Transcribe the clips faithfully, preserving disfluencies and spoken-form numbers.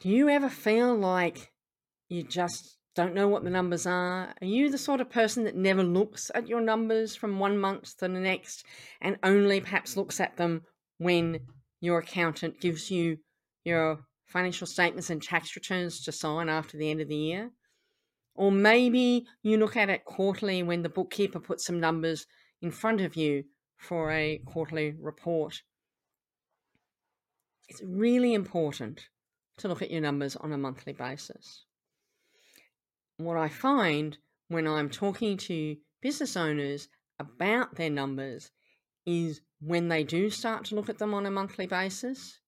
Do you ever feel like you just don't know what the numbers are? Are you the sort of person that never looks at your numbers from one month to the next and only perhaps looks at them when your accountant gives you your financial statements and tax returns to sign after the end of the year? Or maybe you look at it quarterly when the bookkeeper puts some numbers in front of you for a quarterly report. It's really important to look at your numbers on a monthly basis. What I find when I'm talking to business owners about their numbers is when they do start to look at them on a monthly basis,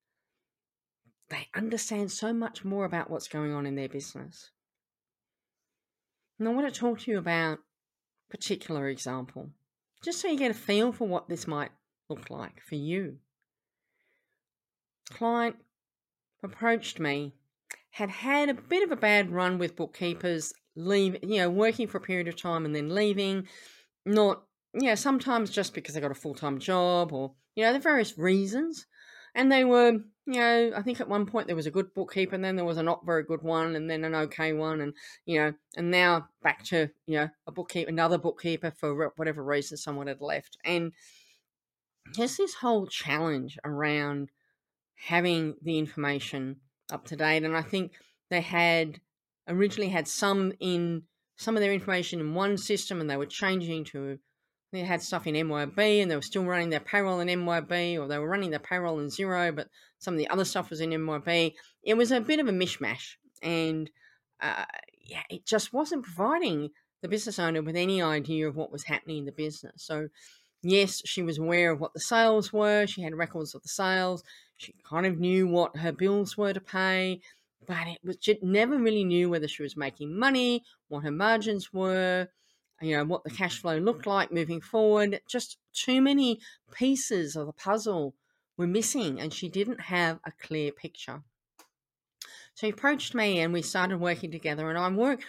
they understand so much more about what's going on in their business. And I want to talk to you about a particular example, just so you get a feel for what this might look like for you. Client approached me, had had a bit of a bad run with bookkeepers, leave, you know, working for a period of time and then leaving, not, you know, sometimes just because they got a full-time job or, you know, the various reasons. And they were, you know, I think at one point there was a good bookkeeper and then there was a not very good one and then an okay one and, you know, and now back to, you know, a bookkeeper, another bookkeeper for whatever reason someone had left. And there's this whole challenge around having the information up to date. And I think they had originally had some in some of their information in one system and they were changing to, they had stuff in M Y B and they were still running their payroll in M Y B, or they were running their payroll in Xero, but some of the other stuff was in M Y B. It was a bit of a mishmash and uh, yeah, it just wasn't providing the business owner with any idea of what was happening in the business. So yes, she was aware of what the sales were. She had records of the sales. She kind of knew what her bills were to pay, but it was, she never really knew whether she was making money, what her margins were, you know, what the cash flow looked like moving forward. Just too many pieces of the puzzle were missing, and she didn't have a clear picture. So he approached me, and we started working together. And I work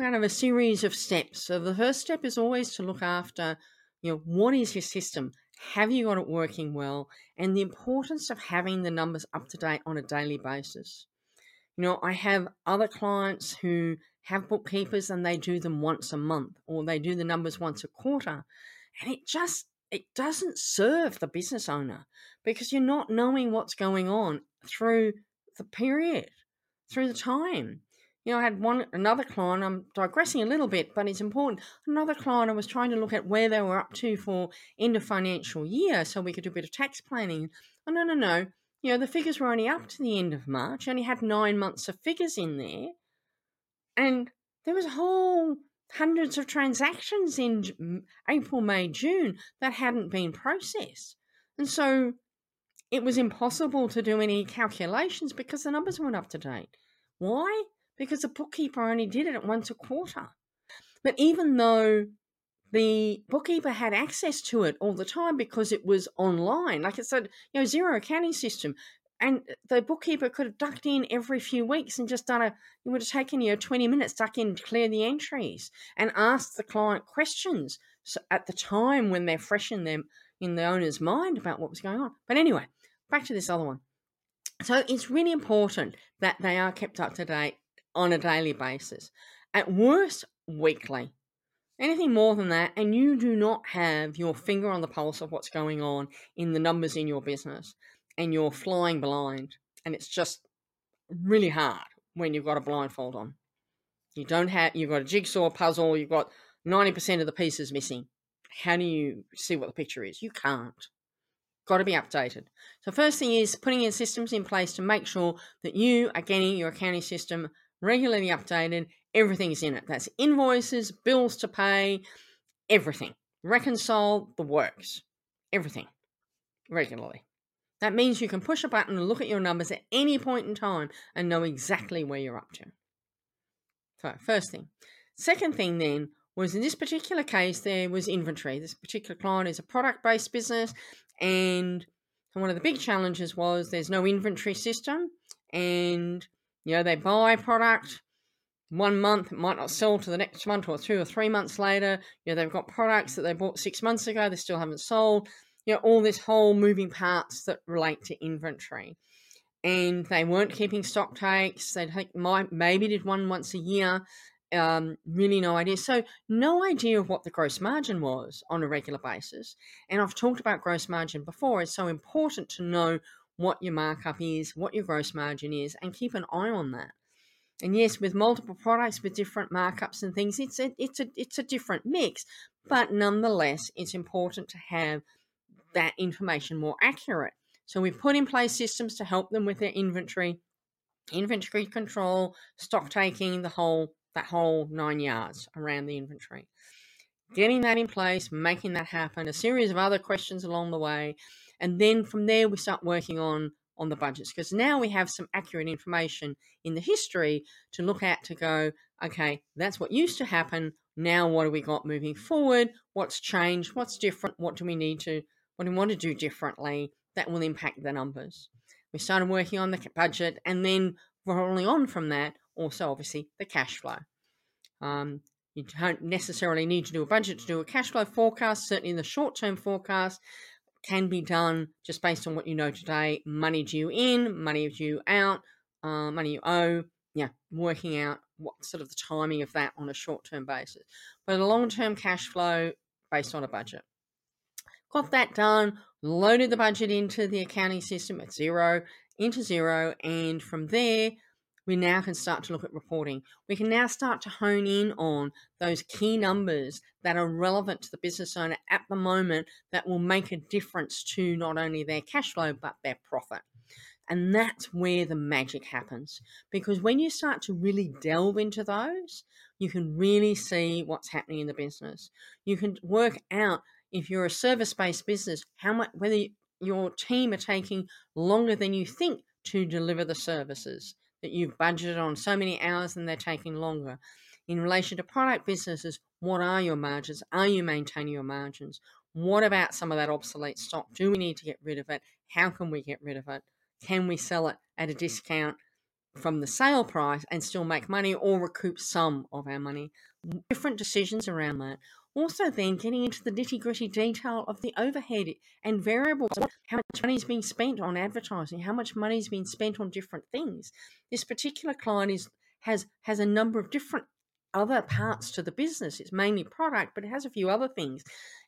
kind of a series of steps. So the first step is always to look after, you know, what is your system? Have you got it working well? And the importance of having the numbers up to date on a daily basis. You know, I have other clients who have bookkeepers and they do them once a month, or they do the numbers once a quarter. And it just, it doesn't serve the business owner because you're not knowing what's going on through the period, through the time. You know, I had one another client, I'm digressing a little bit, but it's important. Another client, I was trying to look at where they were up to for end of financial year so we could do a bit of tax planning. Oh, no, no, no. You know, the figures were only up to the end of March. I only had nine months of figures in there. And there was whole hundreds of transactions in April, May, June that hadn't been processed. And so it was impossible to do any calculations because the numbers weren't up to date. Why? Because the bookkeeper only did it once a quarter. But even though the bookkeeper had access to it all the time because it was online, like it said, you know, Xero accounting system, and the bookkeeper could have ducked in every few weeks and just done a, it would have taken, you know, twenty minutes, duck in to clear the entries and ask the client questions at the time when they're fresh in, their, in the owner's mind about what was going on. But anyway, back to this other one. So it's really important that they are kept up to date on a daily basis, at worst weekly. Anything more than that, and you do not have your finger on the pulse of what's going on in the numbers in your business, and you're flying blind, and it's just really hard when you've got a blindfold on. You don't have, you've got a jigsaw puzzle, you've got ninety percent of the pieces missing. How do you see what the picture is? You can't. Got to be updated. So first thing is putting in systems in place to make sure that you are getting your accounting system regularly updated, everything's in it. That's invoices, bills to pay, everything. Reconcile the works, everything, regularly. That means you can push a button and look at your numbers at any point in time and know exactly where you're up to. So, first thing. Second thing then was, in this particular case, there was inventory. This particular client is a product-based business, and one of the big challenges was there's no inventory system, and, you know, they buy product one month, it might not sell to the next month or two or three months later. You know, they've got products that they bought six months ago, they still haven't sold. You know, all this whole moving parts that relate to inventory. And they weren't keeping stock takes. They maybe did one once a year. Um, really no idea. So no idea of what the gross margin was on a regular basis. And I've talked about gross margin before. It's so important to know what your markup is, what your gross margin is, and keep an eye on that. And yes, with multiple products, with different markups and things, it's a, it's a, it's a different mix. But nonetheless, it's important to have that information more accurate. So we've put in place systems to help them with their inventory, inventory control, stock taking, the whole that whole nine yards around the inventory. Getting that in place, making that happen, a series of other questions along the way. And then from there, we start working on, on the budgets, because now we have some accurate information in the history to look at to go, okay, that's what used to happen. Now what do we got moving forward? What's changed? What's different? What do we need to What do we want to do differently that will impact the numbers? We started working on the budget, and then rolling on from that, also obviously the cash flow. Um, you don't necessarily need to do a budget to do a cash flow forecast. Certainly the short-term forecast can be done just based on what you know today, money due in, money due out, uh, money you owe, yeah, working out what sort of the timing of that on a short-term basis. But a long-term cash flow based on a budget. Got that done, loaded the budget into the accounting system at Xero, into Xero, and from there, we now can start to look at reporting. We can now start to hone in on those key numbers that are relevant to the business owner at the moment that will make a difference to not only their cash flow, but their profit. And that's where the magic happens. Because when you start to really delve into those, you can really see what's happening in the business. You can work out, if you're a service-based business, how much whether your team are taking longer than you think to deliver the services that you've budgeted on so many hours and they're taking longer. In relation to product businesses, what are your margins? Are you maintaining your margins? What about some of that obsolete stock? Do we need to get rid of it? How can we get rid of it? Can we sell it at a discount from the sale price and still make money or recoup some of our money? Different decisions around that. Also then getting into the nitty-gritty detail of the overhead and variables, how much money is being spent on advertising, how much money is being spent on different things. This particular client is has has a number of different other parts to the business. It's mainly product, but it has a few other things.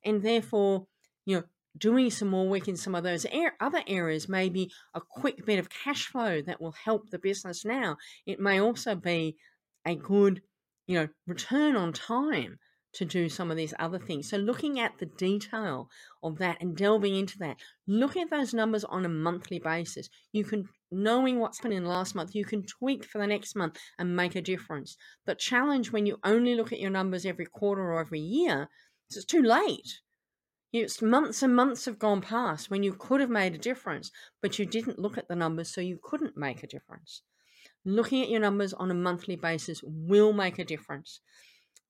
And therefore, you know, doing some more work in some of those er- other areas may be a quick bit of cash flow that will help the business now. It may also be a good, you know, return on time to do some of these other things. So looking at the detail of that and delving into that, looking at those numbers on a monthly basis, you can, knowing what's happened in the last month, you can tweak for the next month and make a difference. The challenge when you only look at your numbers every quarter or every year is it's too late. It's months and months have gone past when you could have made a difference, but you didn't look at the numbers, so you couldn't make a difference. Looking at your numbers on a monthly basis will make a difference.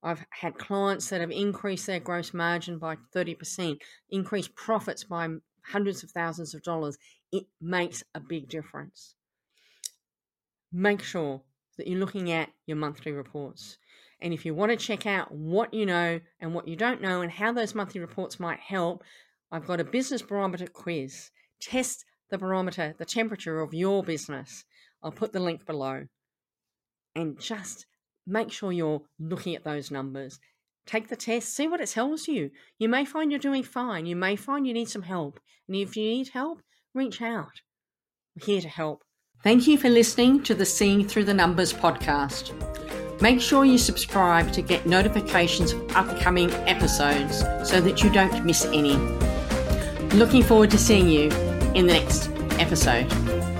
I've had clients that have increased their gross margin by thirty percent, increased profits by hundreds of thousands of dollars. It makes a big difference. Make sure that you're looking at your monthly reports. And if you want to check out what you know and what you don't know and how those monthly reports might help, I've got a business barometer quiz. Test the barometer, the temperature of your business. I'll put the link below. And just make sure you're looking at those numbers. Take the test, see what it tells you. You may find you're doing fine. You may find you need some help. And if you need help, reach out. We're here to help. Thank you for listening to the Seeing Through the Numbers podcast. Make sure you subscribe to get notifications of upcoming episodes so that you don't miss any. Looking forward to seeing you in the next episode.